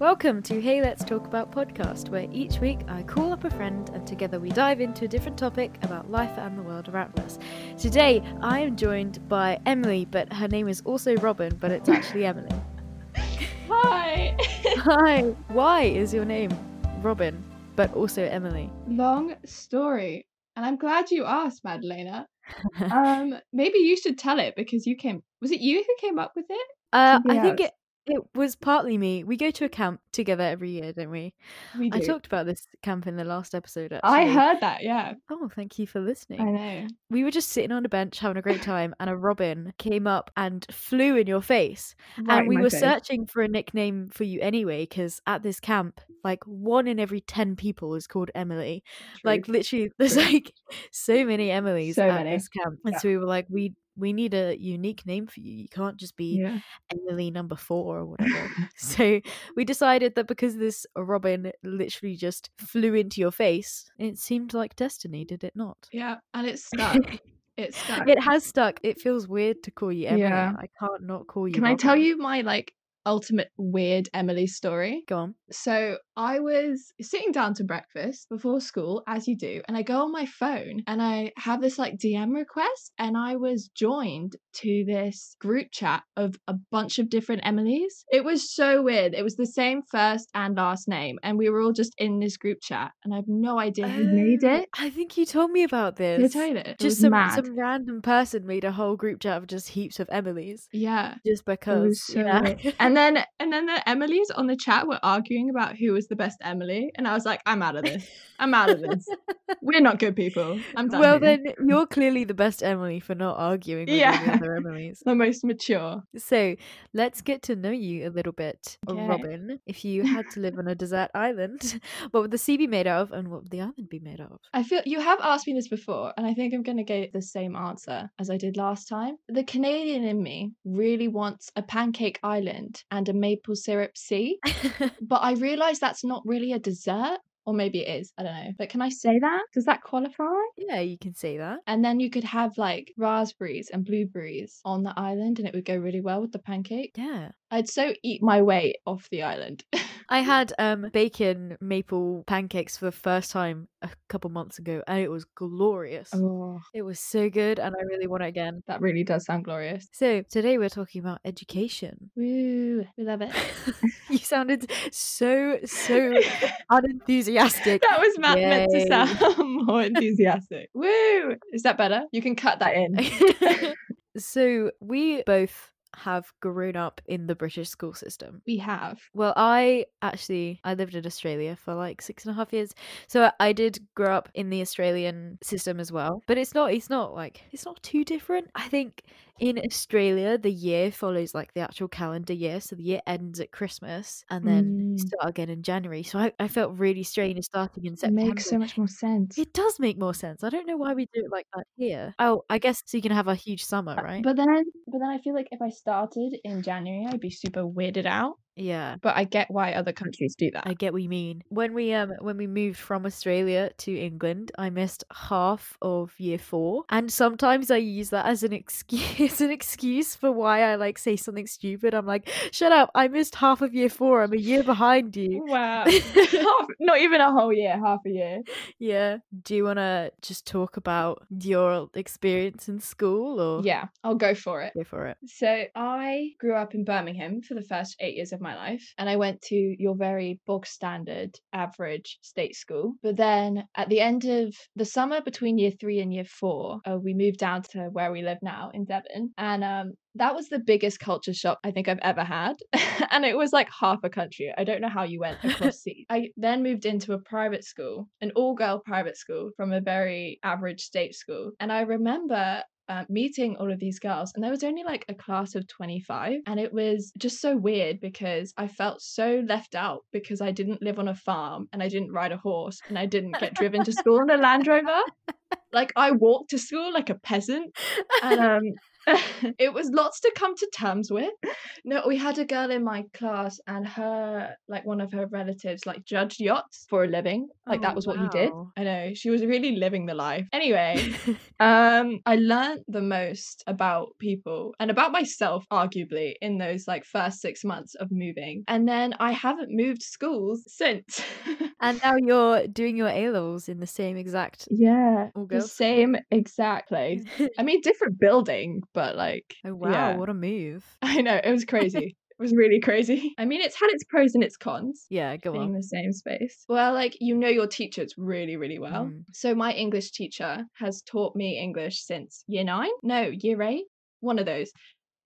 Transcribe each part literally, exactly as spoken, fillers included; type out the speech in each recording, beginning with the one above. Welcome to Hey Let's Talk About Podcast, where each week I call up a friend and together we dive into a different topic about life and the world around us. Today I am joined by Emily, but her name is also Robin, but it's actually Emily. Hi! Hi! Why is your name Robin, but also Emily? Long story, and I'm glad you asked, Madalena. um, maybe you should tell it because you came, was it you who came up with it? Uh, I else? think it It was partly me. We go to a camp together every year, don't we? We do. I talked about this camp in the last episode, actually. I heard that, yeah. Oh, thank you for listening. I know. We were just sitting on a bench having a great time and a robin came up and flew in your face. Right, and we were face. searching for a nickname for you anyway, because at this camp, like one in every ten people is called Emily. True. Like literally, there's True. like so many Emilys so at many. this camp. And yeah. so we were like, we... we need a unique name for you. You can't just be yeah. Emily number four or whatever. So we decided that because this robin literally just flew into your face, it seemed like destiny, did it not? Yeah, and it's stuck. It's stuck. It has stuck. It feels weird to call you Emily. Yeah. I can't not call you Can robin. I tell you my like ultimate weird Emily story? Go on. So I was sitting down to breakfast before school, as you do, and I go on my phone and I have this like D M request, and I was joined to this group chat of a bunch of different Emilys. It was so weird. It was the same first and last name, and we were all just in this group chat, and I have no idea who oh, made it. I think you told me about this. You told it. Just it some mad. some random person made a whole group chat of just heaps of Emilys. Yeah. Just because. So yeah. And then and then the Emilys on the chat were arguing about who was the best Emily, and I was like, I'm out of this. I'm out of this. We're not good people. I'm done. Well, here. Then you're clearly the best Emily for not arguing with yeah. the other Emilys. The most mature. So let's get to know you a little bit, okay. Robin. If you had to live on a desert island, what would the sea be made of, and what would the island be made of? I feel you have asked me this before, and I think I'm going to get the same answer as I did last time. The Canadian in me really wants a pancake island and a maple syrup sea, but I realise that's not really a dessert. Or maybe it is, I don't know. But can I say that? Does that qualify? Yeah, you can say that. And then you could have like raspberries and blueberries on the island and it would go really well with the pancake. Yeah. I'd so eat my way off the island. I had um, bacon maple pancakes for the first time a couple months ago and it was glorious. Oh. It was so good and I really want it again. That really does sound glorious. So today we're talking about education. Woo, we love it. You sounded so, so unenthusiastic. That was Matt meant to sound more enthusiastic. Woo! Is that better? You can cut that in. So we both have grown up in the British school system. We have. Well, I actually, I lived in Australia for like six and a half years. So I did grow up in the Australian system as well. But it's not, it's not like, it's not too different. I think in Australia, the year follows like the actual calendar year. So the year ends at Christmas and then mm. start again in January. So I, I felt really strange starting in September. It makes so much more sense. It does make more sense. I don't know why we do it like that here. Oh, I guess so you can have a huge summer, right? But then, but then I feel like if I started in January, I'd be super weirded out. Yeah, but I get why other countries do that. I get what you mean. When we um when we moved from Australia to England, I missed half of year four, and sometimes I use that as an excuse as an excuse for why I like say something stupid. I'm like, shut up! I missed half of year four. I'm a year behind you. Wow, half, not even a whole year, half a year. Yeah. Do you want to just talk about your experience in school, or yeah, I'll go for it. Go for it. So I grew up in Birmingham for the first eight years of my life, and I went to your very bog standard average state school, but then at the end of the summer between year three and year four uh, we moved down to where we live now in Devon, and um that was the biggest culture shock I think I've ever had. And it was like half a country. I don't know how you went across seas. I then moved into a private school, an all-girl private school from a very average state school, and I remember Uh, meeting all of these girls, and there was only like a class of twenty-five, and it was just so weird because I felt so left out because I didn't live on a farm and I didn't ride a horse and I didn't get driven to school in a Land Rover. Like I walked to school like a peasant, and um It was lots to come to terms with. No, we had a girl in my class and her, like one of her relatives, like judged yachts for a living. Like oh, that was wow. what he did. I know. She was really living the life. Anyway, um, I learned the most about people and about myself, arguably, in those like first six months of moving. And then I haven't moved schools since. And now you're doing your A-levels in the same exact yeah the same exact place. I mean, different building, but like oh wow yeah. what a move. I know, it was crazy. It was really crazy. I mean, it's had its pros and its cons. Yeah, go being on. Being the same space. Well, like, you know your teachers really, really well. Mm. So my English teacher has taught me English since year nine? No, year eight? One of those.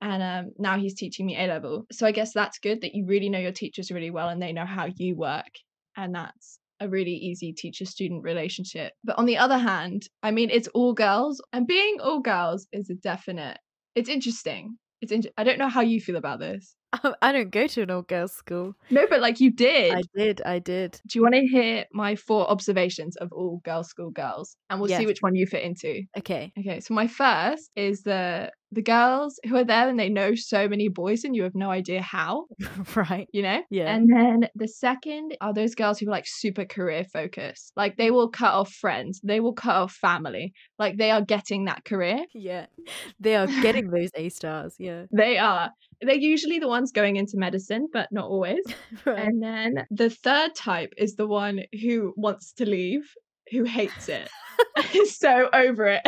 And um, now he's teaching me A-level. So I guess that's good that you really know your teachers really well and they know how you work. And that's a really easy teacher-student relationship. But on the other hand, I mean, it's all girls. And being all girls is a definite... It's interesting. It's in- I don't know how you feel about this. I don't go to an all-girls school. No, but like you did. I did, I did. Do you want to hear my four observations of all-girls school girls? And we'll yes. see which one you fit into. Okay. Okay, so my first is the the girls who are there and they know so many boys and you have no idea how. Right. You know? Yeah. And then the second are those girls who are like super career focused. Like they will cut off friends. They will cut off family. Like they are getting that career. Yeah. They are getting those A stars. Yeah. They are. They're usually the ones going into medicine, but not always. Right. And then the third type is the one who wants to leave, who hates it, is so over it,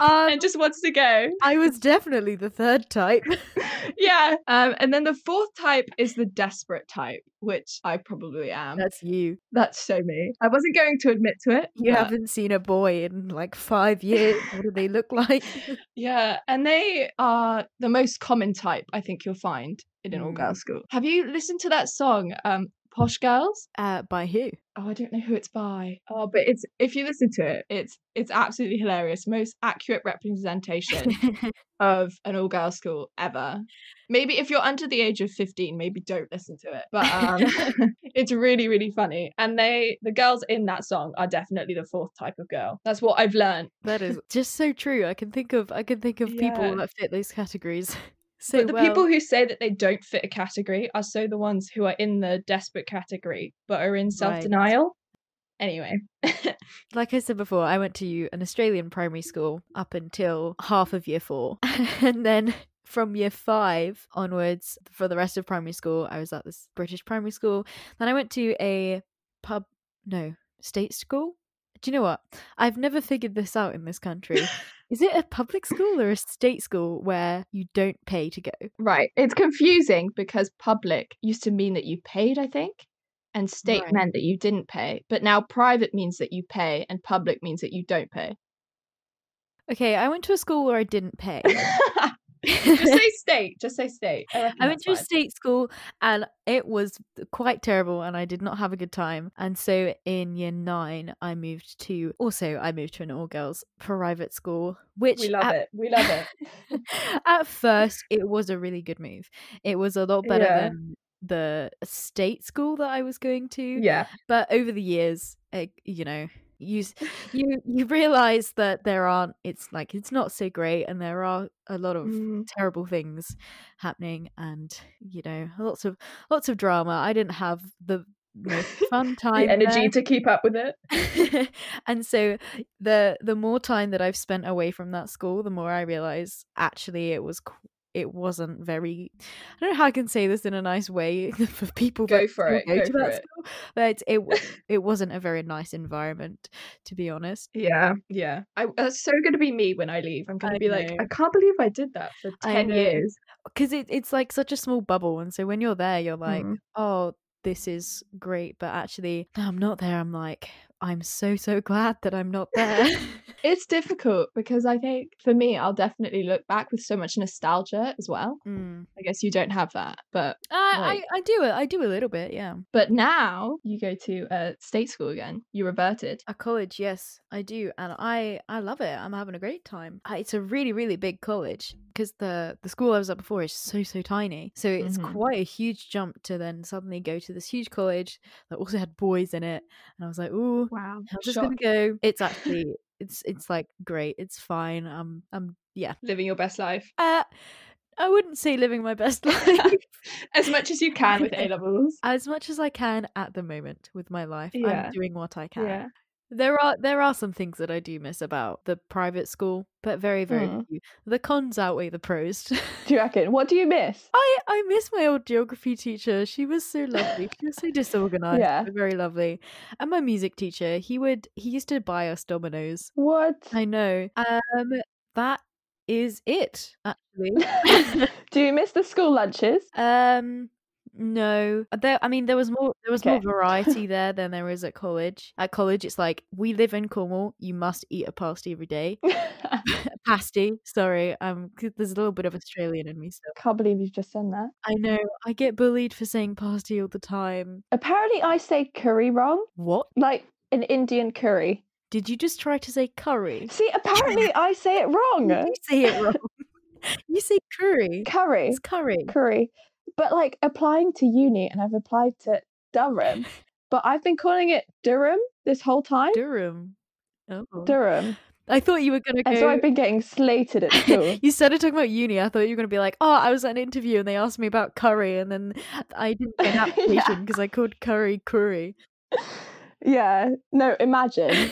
um, and just wants to go. I was definitely the third type. Yeah. Um, and then the fourth type is the desperate type, which I probably am. That's you. That's so me. I wasn't going to admit to it. You but... haven't seen a boy in like five years. What do they look like? Yeah. And they are the most common type, I think you'll find in an mm. all-girls school. Have you listened to that song, um, Posh Girls? Uh, by who? Oh, I don't know who it's by. Oh, but it's if you listen to it, it's it's absolutely hilarious. Most accurate representation of an all-girls school ever. Maybe if you're under the age of fifteen, maybe don't listen to it. But um, it's really, really funny. And they, the girls in that song are definitely the fourth type of girl. That's what I've learned. That is just so true. I can think of I can think of yeah. people that fit those categories. So but the well. people who say that they don't fit a category are so the ones who are in the desperate category, but are in self-denial. Right. Anyway. Like I said before, I went to an Australian primary school up until half of year four. And then from year five onwards, for the rest of primary school, I was at this British primary school. Then I went to a pub, no, state school. Do you know what? I've never figured this out in this country. Is it a public school or a state school where you don't pay to go? Right. It's confusing because public used to mean that you paid, I think, and state right. meant that you didn't pay. But now private means that you pay and public means that you don't pay. Okay, I went to a school where I didn't pay. Just say state. Just say state. I, I went to a state school and it was quite terrible and I did not have a good time. And so in year nine, I moved to, also I moved to an all-girls private school, which... We love at, it. We love it. At first, it was a really good move. It was a lot better yeah. than the state school that I was going to. Yeah. But over the years, it, you know... You you you realise that there aren't it's like it's not so great and there are a lot of mm. terrible things happening and you know lots of lots of drama. I didn't have the most fun time, the energy there. To keep up with it. And so the the more time that I've spent away from that school, the more I realise actually it was qu- it wasn't very, I don't know how I can say this in a nice way for people go for it go, go to for that it. School, but it it wasn't a very nice environment, to be honest. Yeah yeah I, that's so gonna be me when I leave. I'm gonna I be know. Like I can't believe I did that for ten years because it, it's like such a small bubble and so when you're there you're like mm. oh this is great, but actually no, I'm not there. I'm like I'm so so glad that I'm not there. It's difficult because I think for me I'll definitely look back with so much nostalgia as well. mm. I guess you don't have that, but I, like... I, I do I do a little bit, yeah. But now you go to a state school again, you reverted a college. Yes I do, and I I love it. I'm having a great time. It's a really really big college because the the school I was at before is so so tiny, so it's mm-hmm. quite a huge jump to then suddenly go to this huge college that also had boys in it and I was like ooh wow, I'm just gonna go. It's actually it's it's like great. It's fine. I'm I'm yeah, living your best life. Uh, I wouldn't say living my best life. As much as you can with A-levels. As much as I can at the moment with my life. Yeah. I'm doing what I can. Yeah. There are there are some things that I do miss about the private school, but very, very mm. few. The cons outweigh the pros. Do you reckon? What do you miss? I, I miss my old geography teacher. She was so lovely. She was so disorganized. Yeah. Very lovely. And my music teacher, he would he used to buy us dominoes. What? I know. Um, that is it, actually. Do you miss the school lunches? Um No, there, I mean, there was more. There was okay. more variety there than there is at college. At college, it's like, we live in Cornwall. You must eat a pasty every day. pasty, sorry. Um, there's a little bit of Australian in me still. Can't believe you've just done that. I know. I get bullied for saying pasty all the time. Apparently, I say curry wrong. What? Like an Indian curry. Did you just try to say curry? See, apparently, I say it wrong. You say it wrong. You say curry. Curry. It's curry. Curry. But like applying to uni, and I've applied to Durham, but I've been calling it Durham this whole time. Durham. Oh. Durham. I thought you were going to go. And so I've been getting slated at school. You started talking about uni. I thought you were going to be like, oh, I was at an interview and they asked me about curry, and then I didn't get an application because yeah. I called curry curry. Yeah. No, imagine.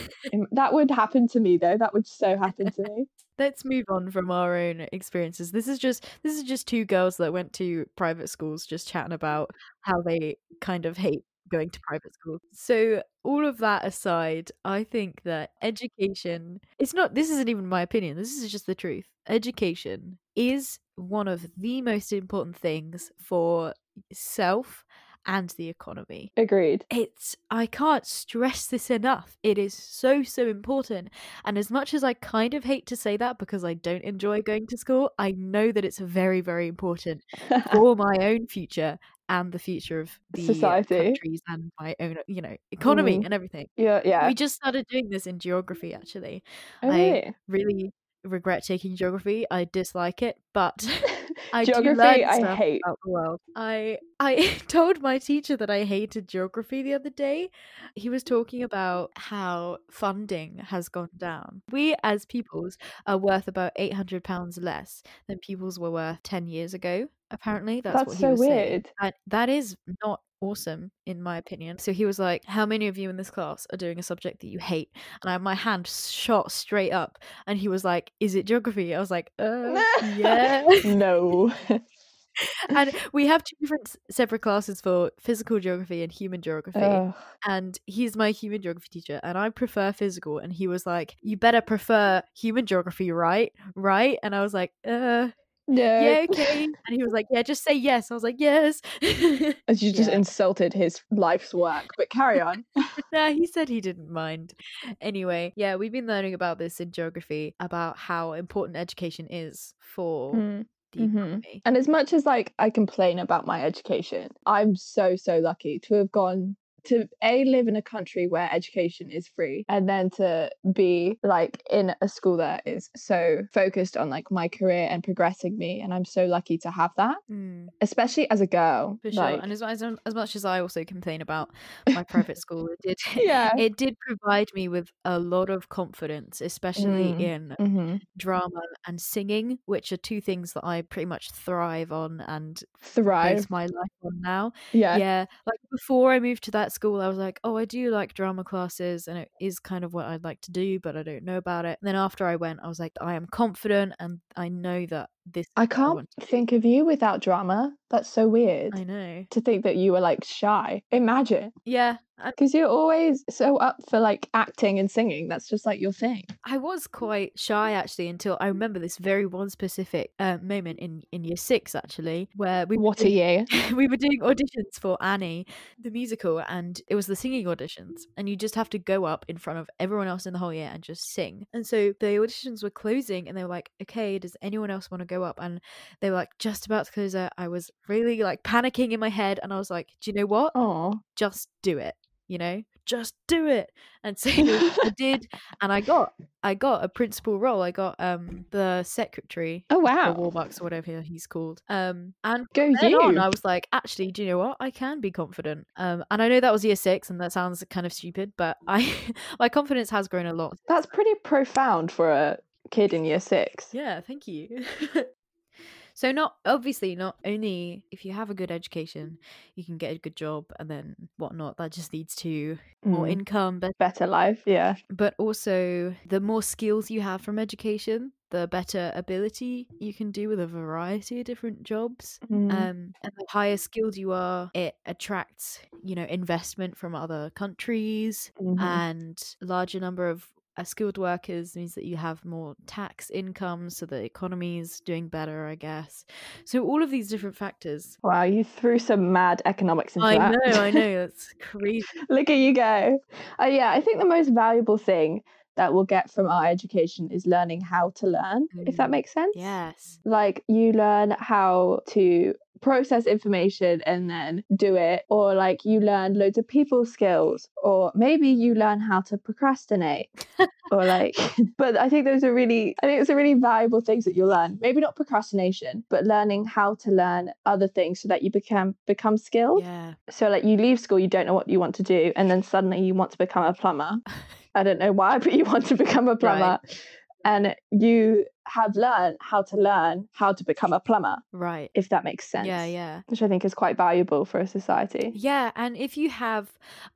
That would happen to me though. That would so happen to me. Let's move on from our own experiences. This is just this is just two girls that went to private schools just chatting about how they kind of hate going to private schools. So all of that aside, I think that education, it's not, this isn't even my opinion, this is just the truth. Education is one of the most important things for self and the economy. Agreed. It's, I can't stress this enough. It is so, so important. And as much as I kind of hate to say that because I don't enjoy going to school, I know that it's very, very important for my own future and the future of the society, countries, and my own, you know, economy mm. and everything. Yeah, yeah. We just started doing this in geography, actually. Oh, I really, really regret taking geography. I dislike it, but... I geography, do learn I stuff hate. About the world. I I told my teacher that I hated geography the other day. He was talking about how funding has gone down. We as pupils are worth about eight hundred pounds less than pupils were worth ten years ago. Apparently, that's, that's what he so was weird. Saying. And that is not awesome, in my opinion. So he was like, how many of you in this class are doing a subject that you hate? And I, my hand shot straight up, and he was like, is it geography? I was like, uh, yeah. No. And we have two different separate classes for physical geography and human geography. Ugh. And he's my human geography teacher, and I prefer physical, and he was like, you better prefer human geography, right? Right? And I was like, uh no. Yeah, okay. And he was like, yeah, just say yes. I was like, yes. As you just yeah. insulted his life's work, but carry on. Nah, he said he didn't mind. Anyway, yeah, we've been learning about this in geography, about how important education is for mm. the mm-hmm. economy. And as much as like I complain about my education, I'm so, so lucky to have gone to A, live in a country where education is free, and then to be like in a school that is so focused on like my career and progressing me, and I'm so lucky to have that mm. especially as a girl. For sure. Like... and as, as, as much as I also complain about my private school, it did yeah. it did provide me with a lot of confidence, especially mm. in mm-hmm. drama and singing, which are two things that I pretty much thrive on and thrive base my life on now. Yeah, yeah. Like before I moved to that school, I was like, oh, I do like drama classes and it is kind of what I'd like to do, but I don't know about it. And then after I went, I was like, I am confident and I know that this I can't I think of you without drama. That's so weird. I know, to think that you were like shy, imagine. Yeah, because you're always so up for like acting and singing. That's just like your thing. I was quite shy actually, until I remember this very one specific uh, moment in in year six actually, where we what doing, a year we were doing auditions for Annie the musical, and it was the singing auditions, and you just have to go up in front of everyone else in the whole year and just sing. And so the auditions were closing and they were like, okay, does anyone else want to go go up? And they were like just about to close it. I was really like panicking in my head, and I was like, do you know what? Aww. Just do it, you know, just do it. And so I did, and I got I got a principal role. I got um the secretary. Oh wow. Or Warbucks or whatever he's called. Um and go you. On, I was like, actually, do you know what? I can be confident. Um and I know that was year six and that sounds kind of stupid, but I my confidence has grown a lot. That's pretty profound for a kid in year six. Yeah, thank you. So not obviously not only if you have a good education, you can get a good job and then whatnot. That just leads to more mm. income, better, better life. Yeah. But also the more skills you have from education, the better ability you can do with a variety of different jobs. Mm. Um, and the higher skilled you are, it attracts, you know, investment from other countries mm-hmm. and larger number of Uh, skilled workers means that you have more tax income, so the economy is doing better, I guess. So all of these different factors. Wow, you threw some mad economics into I that. I know, I know, that's crazy. Look at you go. Uh, yeah, I think the most valuable thing that we'll get from our education is learning how to learn, mm. if that makes sense. Yes. Like you learn how to process information and then do it, or like you learn loads of people skills, or maybe you learn how to procrastinate or like but I think those are really I think it's a really valuable things that you'll learn, maybe not procrastination, but learning how to learn other things so that you become become skilled. Yeah. So like you leave school, you don't know what you want to do, and then suddenly you want to become a plumber. I don't know why, but you want to become a plumber. Right. And you have learned how to learn how to become a plumber. Right. If that makes sense. Yeah, yeah. Which I think is quite valuable for a society. Yeah. And if you have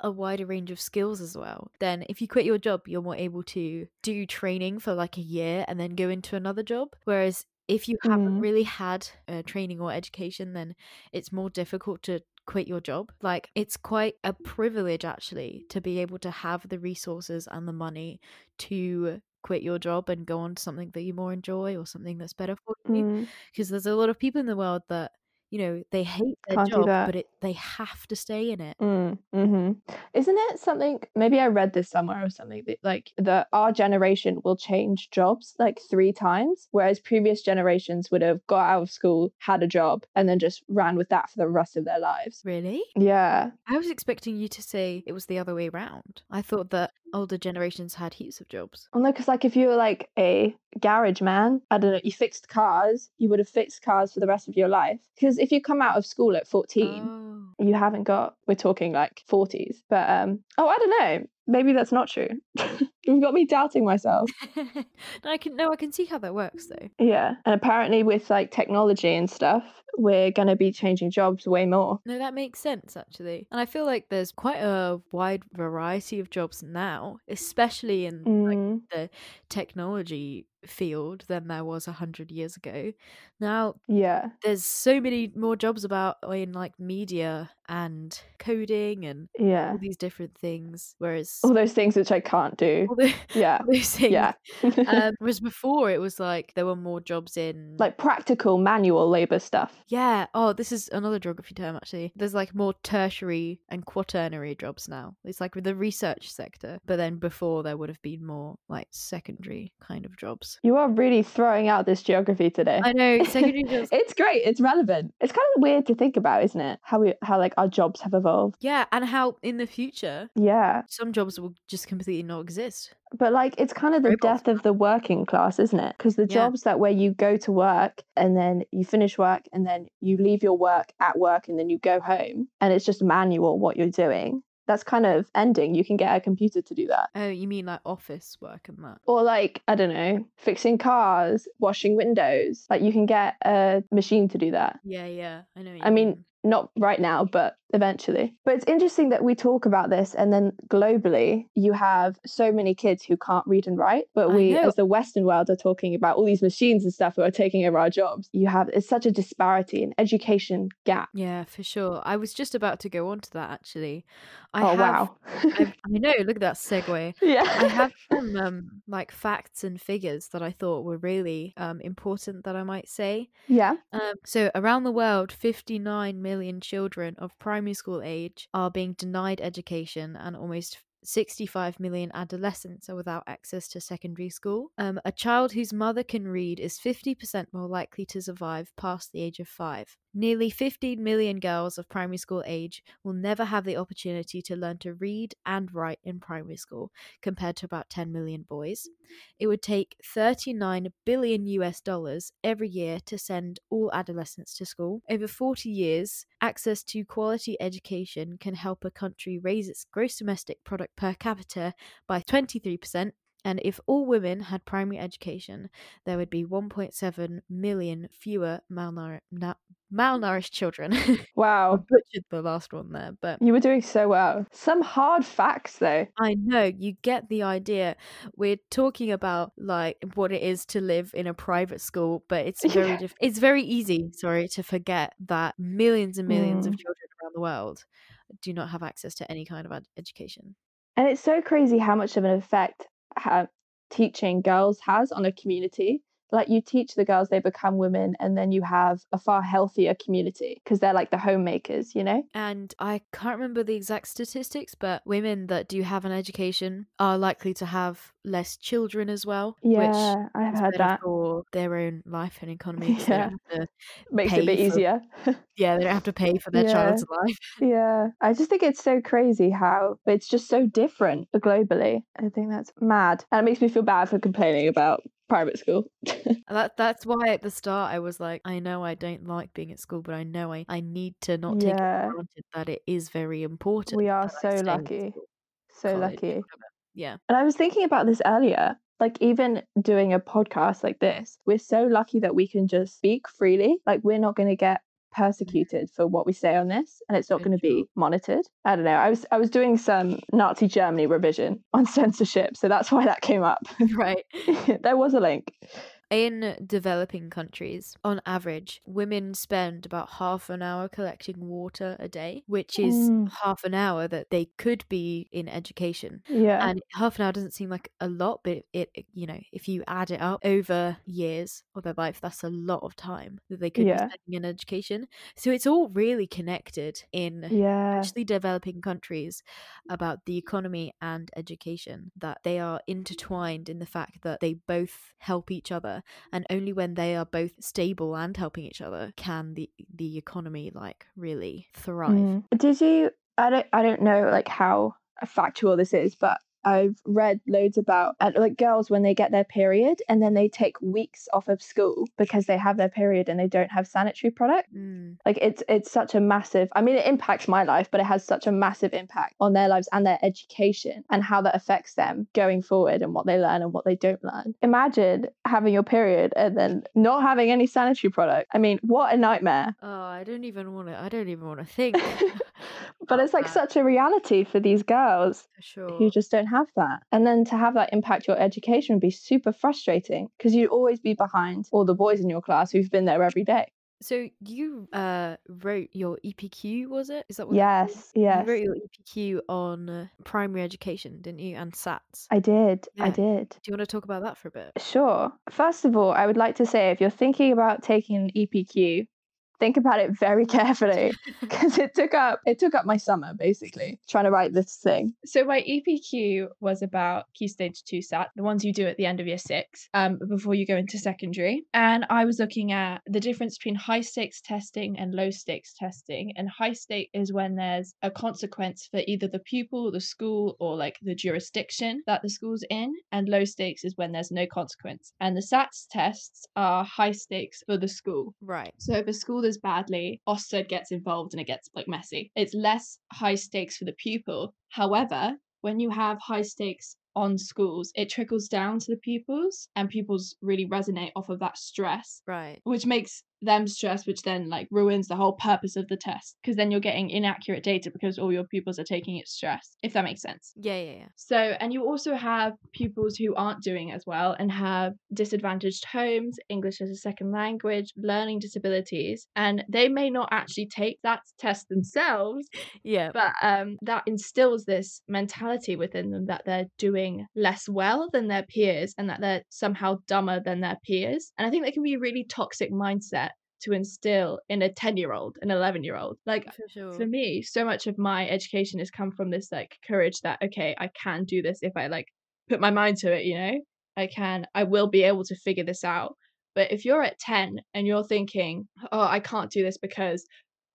a wider range of skills as well, then if you quit your job, you're more able to do training for like a year and then go into another job. Whereas if you haven't mm. really had uh, training or education, then it's more difficult to quit your job. Like it's quite a privilege actually to be able to have the resources and the money to quit your job and go on to something that you more enjoy or something that's better for you. Mm. Because there's a lot of people in the world that, you know, they hate their Can't job, but it, they have to stay in it. Mm. Mm-hmm. Isn't it something, maybe I read this somewhere or something, that like that our generation will change jobs like three times, whereas previous generations would have got out of school, had a job, and then just ran with that for the rest of their lives. Really? Yeah. I was expecting you to say it was the other way around. I thought that older generations had heaps of jobs. Oh no, because like if you were like a garage man, I don't know, you fixed cars, you would have fixed cars for the rest of your life. Because if you come out of school at fourteen, oh. you haven't got, we're talking like forties. But um, oh, I don't know. Maybe that's not true. You've got me doubting myself. no, I can no, I can see how that works though. Yeah. And apparently with like technology and stuff, we're going to be changing jobs way more. No, that makes sense actually. And I feel like there's quite a wide variety of jobs now, especially in mm. like, the technology field than there was a hundred years ago. Now, yeah, there's so many more jobs about in like media and coding and yeah. all these different things. Whereas all those things which I can't do. The, yeah. Those things. Yeah. um, whereas before it was like there were more jobs in like practical manual labour stuff. Yeah. Oh, this is another geography term actually. There's like more tertiary and quaternary jobs now. It's like with the research sector. But then before there would have been more like secondary kind of jobs. You are really throwing out this geography today. I know. Secondary jobs. It's great. It's relevant. It's kind of weird to think about, isn't it? How we, how like our jobs have evolved. Yeah, and how in the future, yeah, some jobs will just completely not exist. But like, it's kind of the Robots. death of the working class, isn't it? Because the yeah. jobs that where you go to work and then you finish work and then you leave your work at work and then you go home and it's just manual what you're doing. That's kind of ending. You can get a computer to do that. Oh, you mean like office work and that? Or like, I don't know, fixing cars, washing windows. Like you can get a machine to do that. Yeah, yeah. I know. I mean, not right now, but eventually. But it's interesting that we talk about this and then globally you have so many kids who can't read and write, but we as the Western world are talking about all these machines and stuff who are taking over our jobs. You have, it's such a disparity, an education gap. Yeah, for sure. I was just about to go on to that actually. I oh have, wow. I, I know, look at that segue. Yeah. I have some um, like facts and figures that I thought were really um, important that I might say. Yeah. Um, so around the world, fifty-nine million children of primary primary school age are being denied education, and almost sixty-five million adolescents are without access to secondary school. Um, a child whose mother can read is fifty percent more likely to survive past the age of five. Nearly fifteen million girls of primary school age will never have the opportunity to learn to read and write in primary school, compared to about ten million boys. It would take thirty-nine billion U S dollars every year to send all adolescents to school. Over forty years, access to quality education can help a country raise its gross domestic product per capita by twenty-three percent. And if all women had primary education, there would be one point seven million fewer malnour- na- malnourished children. Wow. I butchered the last one there, but you were doing so well. Some hard facts, though. I know. You get the idea. We're talking about like what it is to live in a private school, but it's very yeah. diff- it's very easy, sorry, to forget that millions and millions mm. of children around the world do not have access to any kind of ad- education. And it's so crazy how much of an effect uh, teaching girls has on a community. Like, you teach the girls, they become women, and then you have a far healthier community because they're like the homemakers, you know? And I can't remember the exact statistics, but women that do have an education are likely to have less children as well. Yeah, which I've heard that. For their own life and economy. Yeah. Makes it a bit for, easier. Yeah, they don't have to pay for their yeah. child's life. Yeah. I just think it's so crazy how it's just so different globally. I think that's mad. And it makes me feel bad for complaining about private school. that that's why at the start I was like, I know I don't like being at school, but I know I, I need to not take yeah. it for granted that it is very important. We are so lucky. So college, lucky. Whatever. Yeah. And I was thinking about this earlier. Like, even doing a podcast like this, we're so lucky that we can just speak freely. Like, we're not going to get persecuted for what we say on this, and it's not going to be monitored. I don't know. I was I was doing some Nazi Germany revision on censorship, so that's why that came up. Right. There was a link. In developing countries, on average, women spend about half an hour collecting water a day, which is mm. half an hour that they could be in education. Yeah. And half an hour doesn't seem like a lot, but it, it you know, if you add it up over years of their life, that's a lot of time that they could yeah. be spending in education. So it's all really connected in yeah. actually developing countries about the economy and education, that they are intertwined in the fact that they both help each other. And only when they are both stable and helping each other can the the economy like really thrive. Mm. Did you? I don't. I don't know like how factual this is, but I've read loads about like girls when they get their period and then they take weeks off of school because they have their period and they don't have sanitary product. Mm. Like it's it's such a massive. I mean, it impacts my life, but it has such a massive impact on their lives and their education and how that affects them going forward and what they learn and what they don't learn. Imagine having your period and then not having any sanitary product. I mean, what a nightmare! Oh, I don't even want to. I don't even want to think. But it's like that. Such a reality for these girls for sure. who just don't have that. And then to have that impact your education would be super frustrating because you'd always be behind all the boys in your class who've been there every day. So you uh, wrote your E P Q, was it? Is that what? Yes, yes. You wrote your E P Q on primary education, didn't you? And SATs. I did, yeah. I did. Do you want to talk about that for a bit? Sure. First of all, I would like to say if you're thinking about taking an E P Q, think about it very carefully because it took up it took up my summer, basically, trying to write this thing. So my E P Q was about Key Stage two SAT, the ones you do at the end of year six, um, before you go into secondary. And I was looking at the difference between high stakes testing and low stakes testing. And high stake is when there's a consequence for either the pupil, the school, or like the jurisdiction that the school's in. And low stakes is when there's no consequence. And the SATs tests are high stakes for the school. Right. So if a school as badly, Ofsted gets involved and it gets like messy. It's less high stakes for the pupil. However, when you have high stakes on schools, it trickles down to the pupils and pupils really resonate off of that stress, right? Which makes them stressed, which then like ruins the whole purpose of the test because then you're getting inaccurate data because all your pupils are taking it stressed, if that makes sense. Yeah, yeah, yeah. So, and you also have pupils who aren't doing as well and have disadvantaged homes, English as a second language, learning disabilities, and they may not actually take that test themselves. Yeah. But um, that instills this mentality within them that they're doing less well than their peers and that they're somehow dumber than their peers. And I think that can be a really toxic mindset to instill in a ten year old, an eleven year old. Like for, sure. for me, so much of my education has come from this like courage that, okay, I can do this if I like put my mind to it, you know, I can, I will be able to figure this out. But if you're at ten and you're thinking, oh, I can't do this because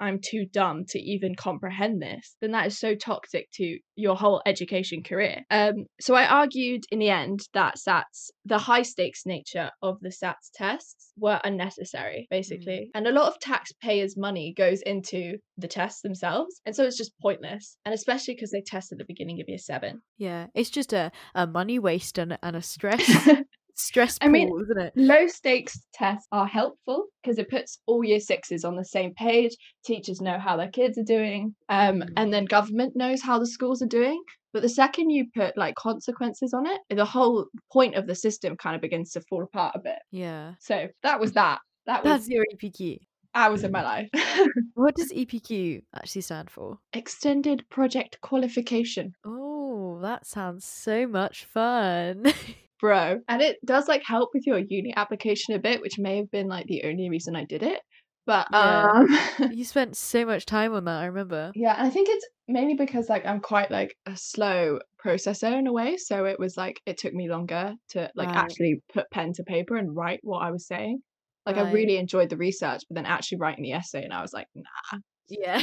I'm too dumb to even comprehend this, then that is so toxic to your whole education career. Um, so I argued in the end that SATs, the high stakes nature of the SATs tests were unnecessary, basically. Mm. And a lot of taxpayers' money goes into the tests themselves. And so it's just pointless. And especially because they test at the beginning of year seven. Yeah, it's just a, a money waste and, and a stress. Stress pool, I mean, isn't it? Low stakes tests are helpful because it puts all year sixes on the same page. Teachers know how their kids are doing, um, and then government knows how the schools are doing. But the second you put like consequences on it, the whole point of the system kind of begins to fall apart a bit. Yeah. So that was that. That was That's your E P Q. Hours of my life. What does E P Q actually stand for? Extended Project Qualification. Oh, that sounds so much fun. Bro. And it does like help with your uni application a bit, which may have been like the only reason I did it. But yeah. um you spent so much time on that, I remember. Yeah, and I think it's mainly because like I'm quite like a slow processor in a way, so it was like it took me longer to like right. actually put pen to paper and write what I was saying. Like right. I really enjoyed the research, but then actually writing the essay, and I was like, nah. Yeah.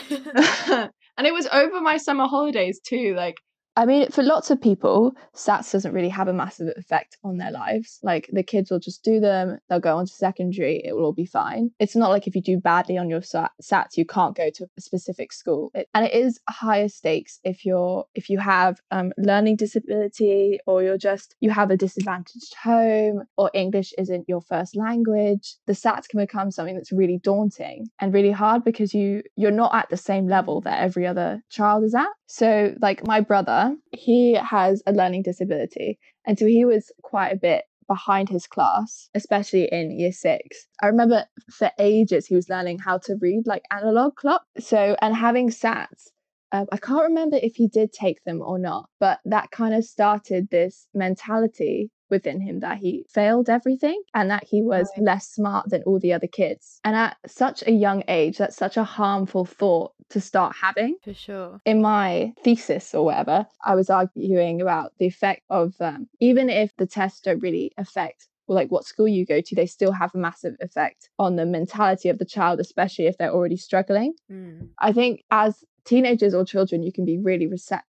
And it was over my summer holidays too, like I mean, for lots of people, SATs doesn't really have a massive effect on their lives. Like, the kids will just do them, they'll go on to secondary, it will all be fine. It's not like if you do badly on your SATs, you can't go to a specific school. It, and it is higher stakes if you're if you have um, learning disability, or you're just, you have a disadvantaged home, or English isn't your first language. The SATs can become something that's really daunting and really hard because you, you're not at the same level that every other child is at. So, like, my brother, he has a learning disability, and so he was quite a bit behind his class, especially in year six. I remember for ages he was learning how to read like analog clock, so and having SATs, um, I can't remember if he did take them or not, but that kind of started this mentality within him that he failed everything and that he was right. less smart than all the other kids. And at such a young age, that's such a harmful thought to start having. For sure. In my thesis or whatever, I was arguing about the effect of um, even if the tests don't really affect or like what school you go to, they still have a massive effect on the mentality of the child, especially if they're already struggling. Mm. I think as teenagers or children, you can be really receptive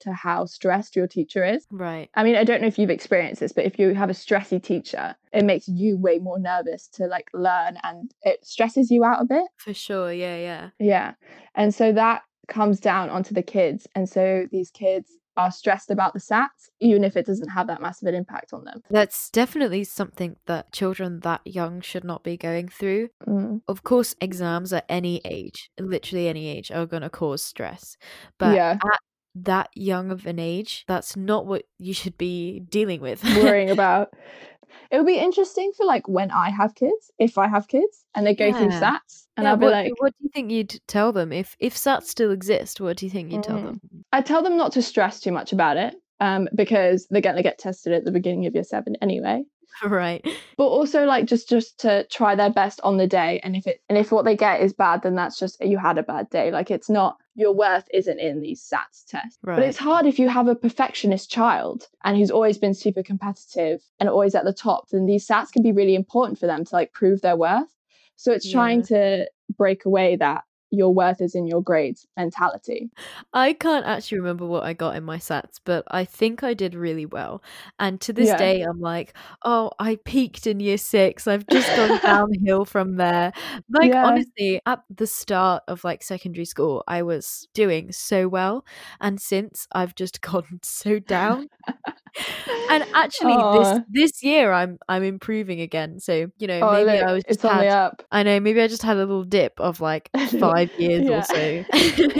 to how stressed your teacher is. Right. I mean, I don't know if you've experienced this, but if you have a stressy teacher, it makes you way more nervous to like learn, and it stresses you out a bit. For sure. Yeah. Yeah. Yeah. And so that comes down onto the kids. And so these kids are stressed about the SATs, even if it doesn't have that massive an impact on them. That's definitely something that children that young should not be going through. Mm. Of course, exams at any age, literally any age, are going to cause stress. But yeah. at that young of an age, that's not what you should be dealing with. Worrying about. It would be interesting for like when I have kids, if I have kids, and they go yeah. through SATs. And yeah, I'll be what, like, what do you think you'd tell them if if SATs still exist? What do you think you'd mm. tell them? I tell them not to stress too much about it, um, because they're going to get tested at the beginning of year seven anyway. Right. But also like just just to try their best on the day, and if it and if what they get is bad, then that's just you had a bad day. Like it's not. Your worth isn't in these SATs tests. Right. But it's hard if you have a perfectionist child and who's always been super competitive and always at the top, then these SATs can be really important for them to like prove their worth. So it's yeah. trying to break away that your worth is in your grades mentality. I can't actually remember what I got in my SATs, but I think I did really well. And to this yeah. day, I'm like, oh, I peaked in year six. I've just gone downhill from there. Like, yeah. honestly, at the start of like secondary school, I was doing so well. And since I've just gone so down. And actually Aww. this this year I'm I'm improving again. So, you know, oh, maybe look, I was just it's had, on the up. I know, maybe I just had a little dip of like five years yeah. or so.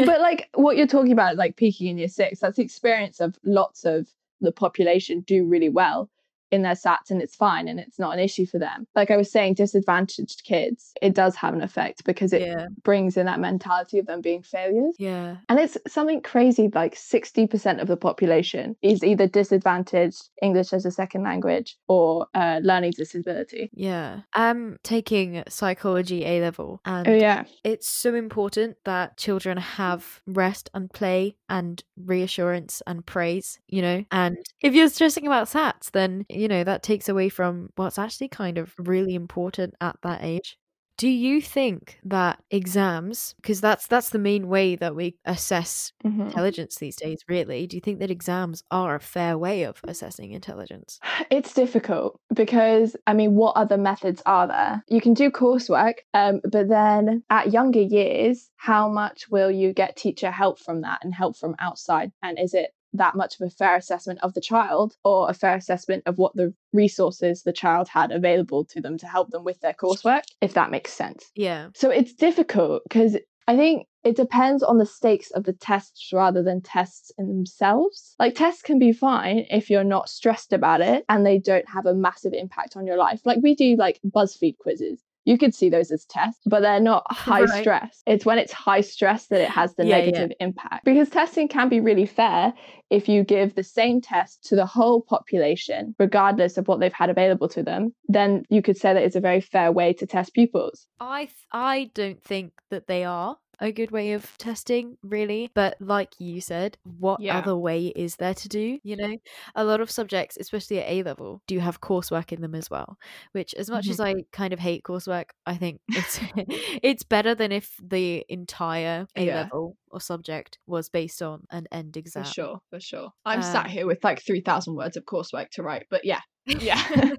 But like what you're talking about, like peaking in year six, that's the experience of lots of the population do really well in their SATs, and it's fine and it's not an issue for them. Like I was saying, disadvantaged kids, it does have an effect because it yeah. brings in that mentality of them being failures. Yeah. And it's something crazy, like sixty percent of the population is either disadvantaged, English as a second language, or uh, learning disability. Yeah. I'm taking psychology A-level, and oh, yeah. it's so important that children have rest and play and reassurance and praise, you know? And if you're stressing about SATs, then you know, that takes away from what's actually kind of really important at that age. Do you think that exams, because that's that's the main way that we assess mm-hmm. intelligence these days, really, do you think that exams are a fair way of assessing intelligence? It's difficult because, I mean, what other methods are there? You can do coursework, um, but then at younger years, how much will you get teacher help from that and help from outside? And is it that much of a fair assessment of the child or a fair assessment of what the resources the child had available to them to help them with their coursework, if that makes sense. Yeah. So it's difficult because I think it depends on the stakes of the tests rather than tests in themselves. Like tests can be fine if you're not stressed about it and they don't have a massive impact on your life. Like we do like BuzzFeed quizzes. You could see those as tests, but they're not high right. stress. It's when it's high stress that it has the yeah, negative yeah. impact. Because testing can be really fair if you give the same test to the whole population, regardless of what they've had available to them, then you could say that it's a very fair way to test pupils. I th- I don't think that they are a good way of testing, really. But like you said, what yeah. other way is there to do? You know, a lot of subjects, especially at A level, do have coursework in them as well, which as much mm-hmm. as I kind of hate coursework, I think it's it's better than if the entire A yeah. level or subject was based on an end exam. For sure, for sure. I'm um, sat here with like three thousand words of coursework to write, but yeah, yeah.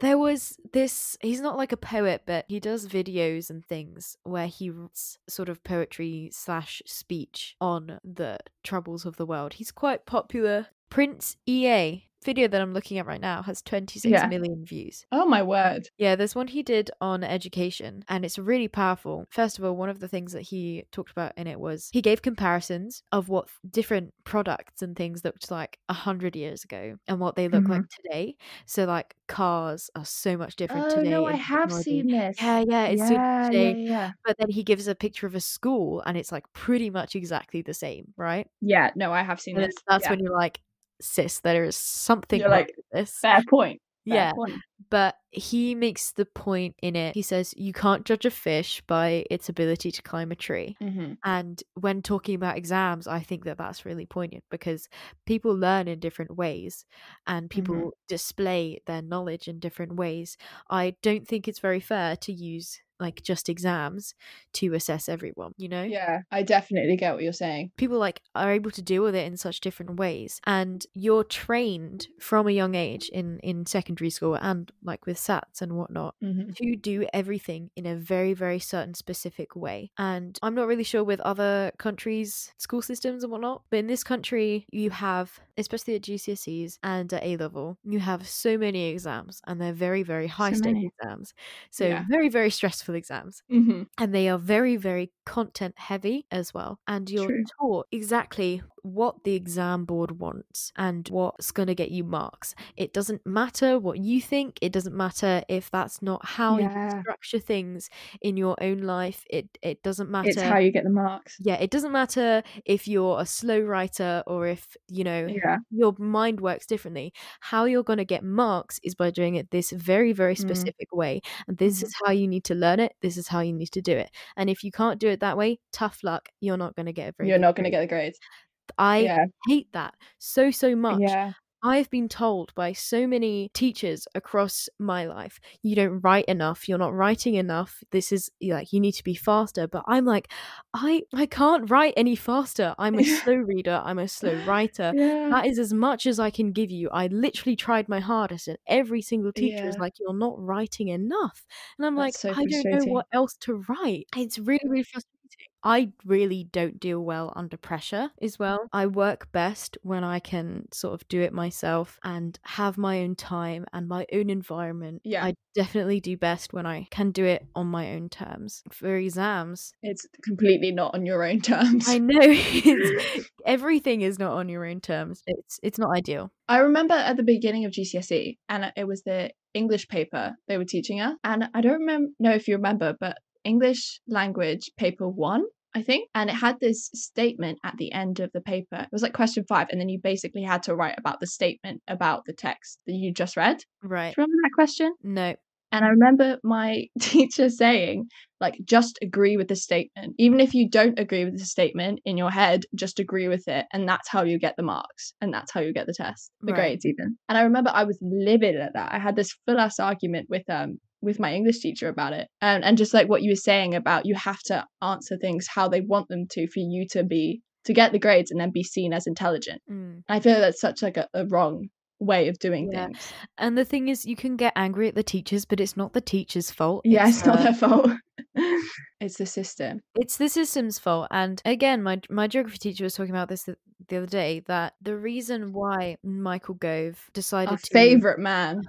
There was this, he's not like a poet, but he does videos and things where he writes sort of poetry slash speech on the troubles of the world. He's quite popular. Prince E A, video that I'm looking at right now, has twenty-six yeah. million views. Oh my word. Yeah, there's one he did on education and it's really powerful. First of all, one of the things that he talked about in it was he gave comparisons of what different products and things looked like a hundred years ago and what they look mm-hmm. like today. So like cars are so much different oh, today. Oh no, I have seen this. Yeah, yeah, it's yeah, so today. Yeah, yeah. But then he gives a picture of a school and it's like pretty much exactly the same, right? Yeah, no, I have seen and this. That's yeah. when you're like, sis, there is something like, like this. Fair point. Fair yeah. point. But he makes the point in it. He says, you can't judge a fish by its ability to climb a tree. Mm-hmm. And when talking about exams, I think that that's really poignant because people learn in different ways and people mm-hmm. display their knowledge in different ways. I don't think it's very fair to use like just exams to assess everyone, you know? Yeah, I definitely get what you're saying. People like are able to deal with it in such different ways. And you're trained from a young age in, in secondary school and like with SATs and whatnot mm-hmm. to do everything in a very, very certain specific way. And I'm not really sure with other countries' school systems and whatnot, but in this country you have, especially at G C S Es and at A level, you have so many exams and they're very, very high so stake many. exams. So yeah. very, very stressful exams mm-hmm. and they are very very content heavy as well, and you're True. taught exactly what the exam board wants and what's going to get you marks. It doesn't matter what you think, it doesn't matter if that's not how yeah. you structure things in your own life, it it doesn't matter, it's how you get the marks. Yeah, it doesn't matter if you're a slow writer or if you know yeah. your mind works differently. How you're going to get marks is by doing it this very very specific mm. way, and this mm-hmm. is how you need to learn it, this is how you need to do it, and if you can't do it that way, tough luck, you're not going to get a grade. You're not going to get the grades. I yeah. hate that so, so much. Yeah. I've been told by so many teachers across my life, you don't write enough, you're not writing enough, this is like, you need to be faster. But I'm like, I, I can't write any faster. I'm a slow reader, I'm a slow writer. Yeah. That is as much as I can give you. I literally tried my hardest and every single teacher yeah. is like, you're not writing enough. And I'm That's like, so I don't know what else to write. It's really, really frustrating. I really don't deal well under pressure as well. I work best when I can sort of do it myself and have my own time and my own environment. Yeah. I definitely do best when I can do it on my own terms. For exams, it's completely not on your own terms. I know. It's, everything is not on your own terms. It's it's not ideal. I remember at the beginning of G C S E, and it was the English paper they were teaching us. And I don't remember, know if you remember, but English language paper one, I think, and it had this statement at the end of the paper. It was like question five, and then you basically had to write about the statement about the text that you just read. Right. Do you remember that question? No. And I remember my teacher saying, like, just agree with the statement. Even if you don't agree with the statement in your head, just agree with it. And that's how you get the marks. And that's how you get the test, the right. grades even. And I remember I was livid at that. I had this full-ass argument with um with my English teacher about it. And, and just like what you were saying about you have to answer things how they want them to for you to be, to get the grades and then be seen as intelligent. Mm. I feel that's such like a, a wrong way of doing yeah. things. And the thing is, you can get angry at the teachers, but it's not the teacher's fault. Yeah, it's, it's not their fault. It's the system. It's the system's fault. And again, my my geography teacher was talking about this the, the other day, that the reason why Michael Gove decided Our to... favourite man.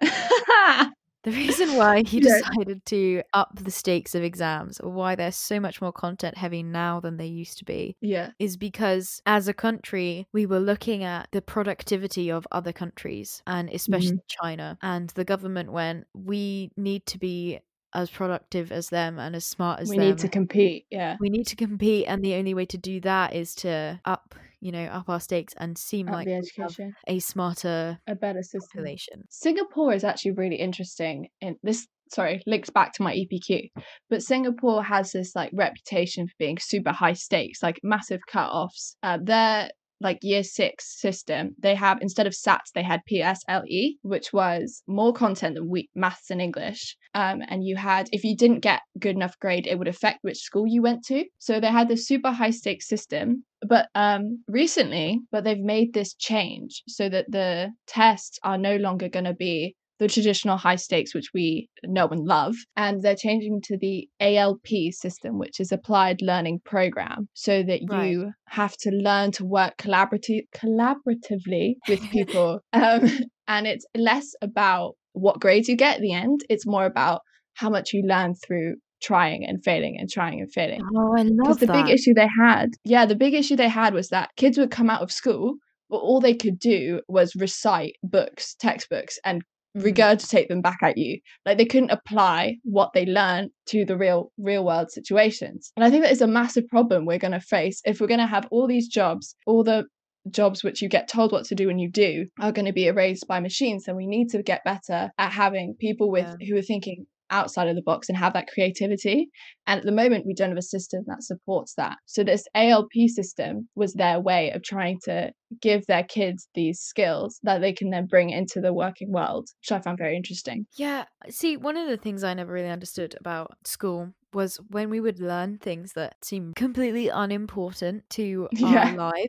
The reason why he decided to up the stakes of exams, or why they're so much more content heavy now than they used to be, yeah. is because as a country, we were looking at the productivity of other countries, and especially mm-hmm. China. And the government went, we need to be as productive as them and as smart as we them. We need to compete, yeah. We need to compete. And the only way to do that is to up... you know, up our stakes and seem up like education. a smarter, a better system. Population. Singapore is actually really interesting. In this, sorry, links back to my E P Q, but Singapore has this like reputation for being super high stakes, like massive cut-offs. Uh, their like year six system, they have, instead of S A Ts, they had P S L E, which was more content than we maths and English. Um, and you had, if you didn't get good enough grade, it would affect which school you went to. So they had this super high stakes system. But um, recently, but they've made this change so that the tests are no longer going to be the traditional high stakes, which we know and love. And they're changing to the A L P system, which is Applied Learning Program, so that right. you have to learn to work collaborati- collaboratively with people. um, and it's less about what grades you get at the end. It's more about how much you learn through trying and failing and trying and failing. Oh, I love that. Because the big issue they had, yeah, the big issue they had was that kids would come out of school, but all they could do was recite books, textbooks, and regurgitate them back at you. Like they couldn't apply what they learned to the real real world situations. And I think that is a massive problem we're going to face if we're going to have all these jobs, all the jobs which you get told what to do and you do, are going to be erased by machines. And we need to get better at having people with yeah. who are thinking outside of the box and have that creativity. And at the moment we don't have a system that supports that. So this A L P system was their way of trying to give their kids these skills that they can then bring into the working world, which I found very interesting. Yeah, see, one of the things I never really understood about school was when we would learn things that seemed completely unimportant to yeah. our lives.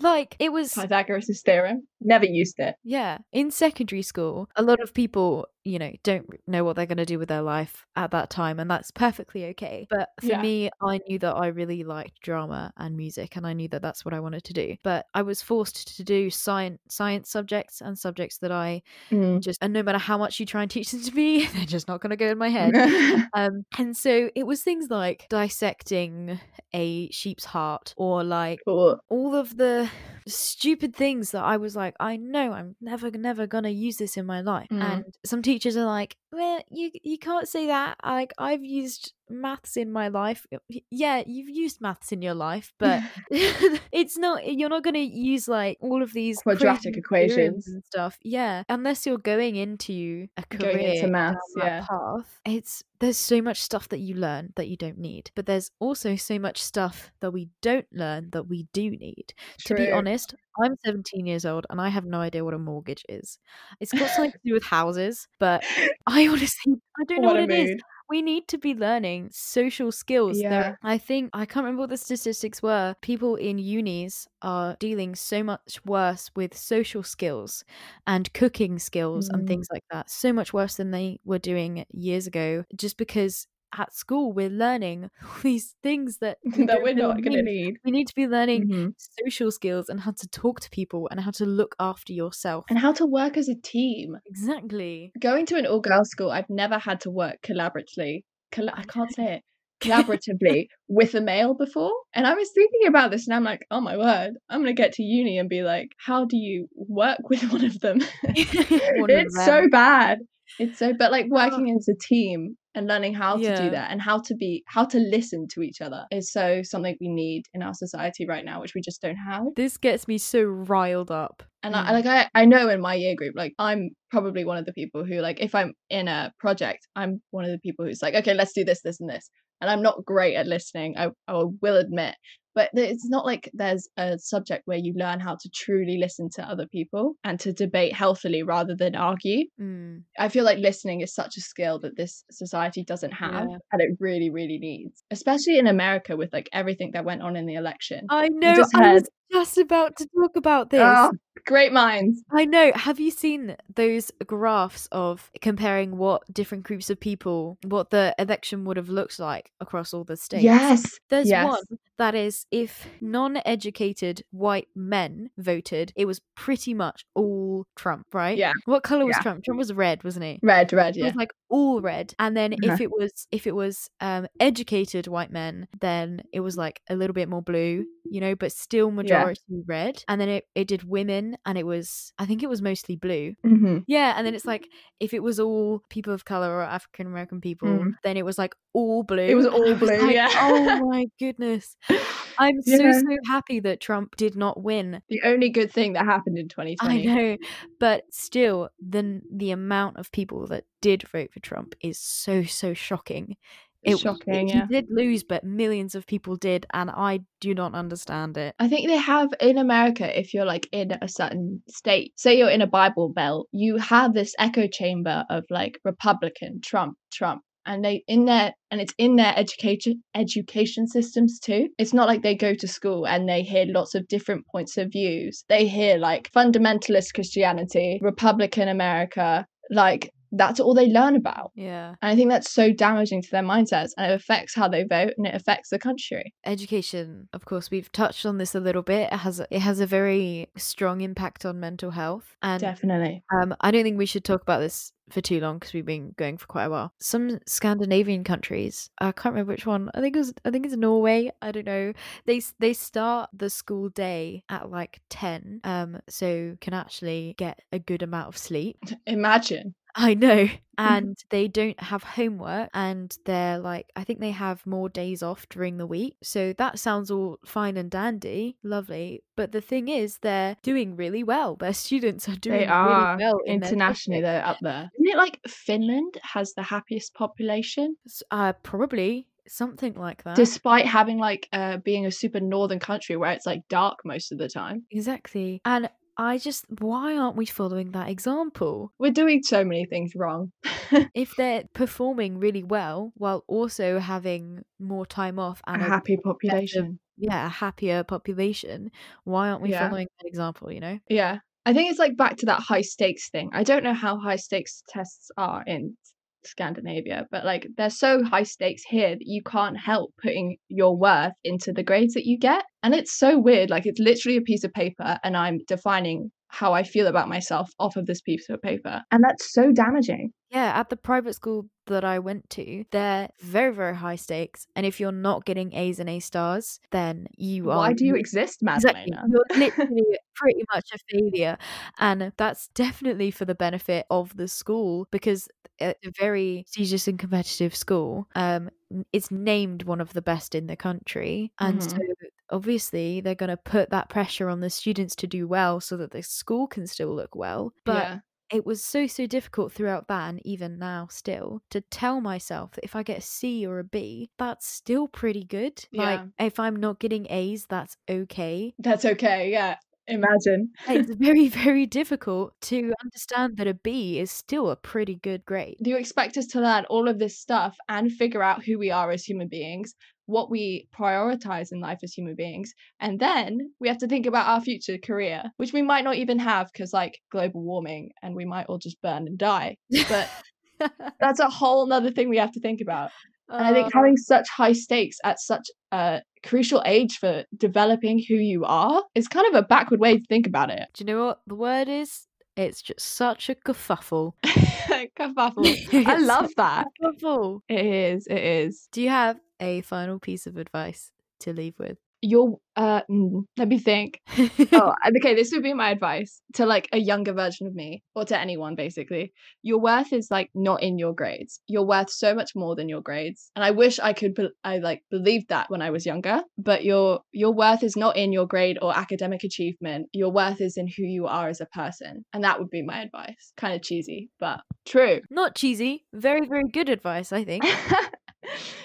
Like it was Pythagoras' theorem. Never used it. Yeah. In secondary school, a lot of people, you know, don't know what they're going to do with their life at that time. And that's perfectly okay. But for yeah. me, I knew that I really liked drama and music. And I knew that that's what I wanted to do. But I was forced to do science science subjects and subjects that I mm. just, and no matter how much you try and teach them to me, they're just not going to go in my head. um, and so it was things like dissecting a sheep's heart, or like oh. all of the stupid things that I was like, I know I'm never never gonna use this in my life. Mm. And some teachers are like, well, you you can't say that, like I've used maths in my life. Yeah, you've used maths in your life, but it's not, you're not going to use like all of these quadratic equations and stuff, yeah, unless you're going into a career, going into maths, yeah. path. It's, there's so much stuff that you learn that you don't need, but there's also so much stuff that we don't learn that we do need. True. To be honest, I'm seventeen years old and I have no idea what a mortgage is. It's got something to do with houses, but I honestly I don't know what, what it mood. is. We need to be learning social skills. Yeah. There, I think, I can't remember what the statistics were. People in unis are dealing so much worse with social skills and cooking skills mm. and things like that. So much worse than they were doing years ago, just because at school we're learning all these things that, we that we're not going to need. We need to be learning mm-hmm. social skills and how to talk to people and how to look after yourself. And how to work as a team. Exactly. Going to an all-girls school, I've never had to work collaboratively. Colla- I can't say it. Collaboratively with a male before. And I was thinking about this and I'm like, oh my word, I'm going to get to uni and be like, how do you work with one of them? one it's of them. so bad. It's so, but like working oh. as a team and learning how yeah. to do that and how to be, how to listen to each other is so something we need in our society right now, which we just don't have. This gets me so riled up. And mm. I, like, I, I know in my year group, like I'm probably one of the people who, like, if I'm in a project, I'm one of the people who's like, okay, let's do this, this, and this. And I'm not great at listening. I, I will admit, But it's not like there's a subject where you learn how to truly listen to other people and to debate healthily rather than argue. Mm. I feel like listening is such a skill that this society doesn't have, yeah. and it really, really needs, especially in America with like everything that went on in the election. I know. Just I was just about to talk about this. Oh, great minds. I know. Have you seen those graphs of comparing what different groups of people, what the election would have looked like across all the states? Yes. There's yes. one that is, if non-educated white men voted, it was pretty much all Trump, right? Yeah. What color was yeah. Trump? Trump was red, wasn't he? Red, red, yeah. It was like all red. And then uh-huh. if it was if it was um, educated white men, then it was like a little bit more blue, you know, but still majority yeah. red. And then it, it did women, and it was, I think it was mostly blue. Mm-hmm. Yeah. And then it's like, if it was all people of color or African American people, mm. then it was like all blue. It was all blue, was like, yeah. Oh my goodness. I'm so, yeah. so happy that Trump did not win. The only good thing that happened in twenty twenty. I know, but still, the, the amount of people that did vote for Trump is so, so shocking. It, shocking, it, yeah. He did lose, but millions of people did, and I do not understand it. I think they have in America, if you're like in a certain state, say you're in a Bible Belt, you have this echo chamber of like Republican, Trump, Trump. And they in their and it's in their education education systems too. It's not like they go to school and they hear lots of different points of views. They hear like fundamentalist Christianity, Republican America, like that's all they learn about. Yeah. And I think that's so damaging to their mindsets, and it affects how they vote, and it affects the country. Education, of course, we've touched on this a little bit. It has it has a very strong impact on mental health. And definitely. Um, I don't think we should talk about this for too long because we've been going for quite a while. Some Scandinavian countries, I can't remember which one. I think it was I think it's Norway. I don't know. They they start the school day at like ten, um, so you can actually get a good amount of sleep. Imagine. I know. And they don't have homework, and they're like, I think they have more days off during the week. So that sounds all fine and dandy, lovely. But the thing is, they're doing really well. Their students are doing they are. really well. Internationally, in they're up there. Isn't it like Finland has the happiest population? Uh, probably. Something like that, despite having like uh, being a super northern country where it's like dark most of the time. Exactly. And I just, why aren't we following that example? We're doing so many things wrong. If they're performing really well while also having more time off and a, a happy population. Better, yeah, a happier population. Why aren't we yeah. following that example, you know? Yeah. I think it's like back to that high stakes thing. I don't know how high stakes tests are in Scandinavia, but like they're so high stakes here that you can't help putting your worth into the grades that you get. And it's so weird, like it's literally a piece of paper and I'm defining how I feel about myself off of this piece of paper, and that's so damaging. Yeah, at the private school that I went to, they're very, very high stakes, and if you're not getting A's and A stars, then you are. Why do you exist, Madalena? You're literally pretty much a failure, and that's definitely for the benefit of the school, because a very prestigious and competitive school. Um, it's named one of the best in the country, and mm-hmm. so obviously they're going to put that pressure on the students to do well so that the school can still look well. But yeah. it was so, so difficult throughout that, and even now still, to tell myself that if I get a C or a B, that's still pretty good. Yeah. Like if I'm not getting A's, that's okay. That's okay, yeah. Imagine. It's very, very difficult to understand that a B is still a pretty good grade. Do you expect us to learn all of this stuff and figure out who we are as human beings, what we prioritize in life as human beings, and then we have to think about our future career, which we might not even have because like global warming and we might all just burn and die, but that's a whole nother thing we have to think about. Uh, and I think having such high stakes at such a crucial age for developing who you are is kind of a backward way to think about it. Do you know what the word is? It's just such a kerfuffle. Kerfuffle. I love that. Kerfuffle. It is. It is. Do you have a final piece of advice to leave with? Your uh mm, let me think. Oh, okay, this would be my advice to like a younger version of me, or to anyone basically. Your worth is like not in your grades. You're worth so much more than your grades, and I wish I could be- I like believed that when I was younger, but your your worth is not in your grade or academic achievement. Your worth is in who you are as a person, and that would be my advice. Kind of cheesy, but true. Not cheesy, very, very good advice, I think.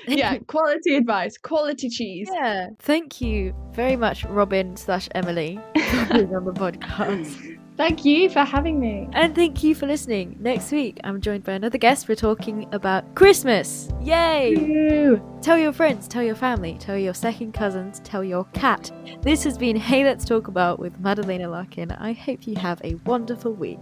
Yeah, quality advice, quality cheese. Yeah. Thank you very much, Robin slash Emily, for being on the podcast. Thank you for having me. And thank you for listening. Next week, I'm joined by another guest. We're talking about Christmas. Yay! Ew. Tell your friends, tell your family, tell your second cousins, tell your cat. This has been Hey Let's Talk About with Madalena Larkin. I hope you have a wonderful week.